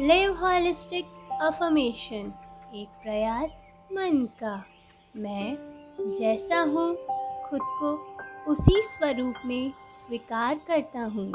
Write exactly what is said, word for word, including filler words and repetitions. Live holistic affirmation, एक प्रयास मन का। मैं जैसा हूँ खुद को उसी स्वरूप में स्वीकार करता हूँ।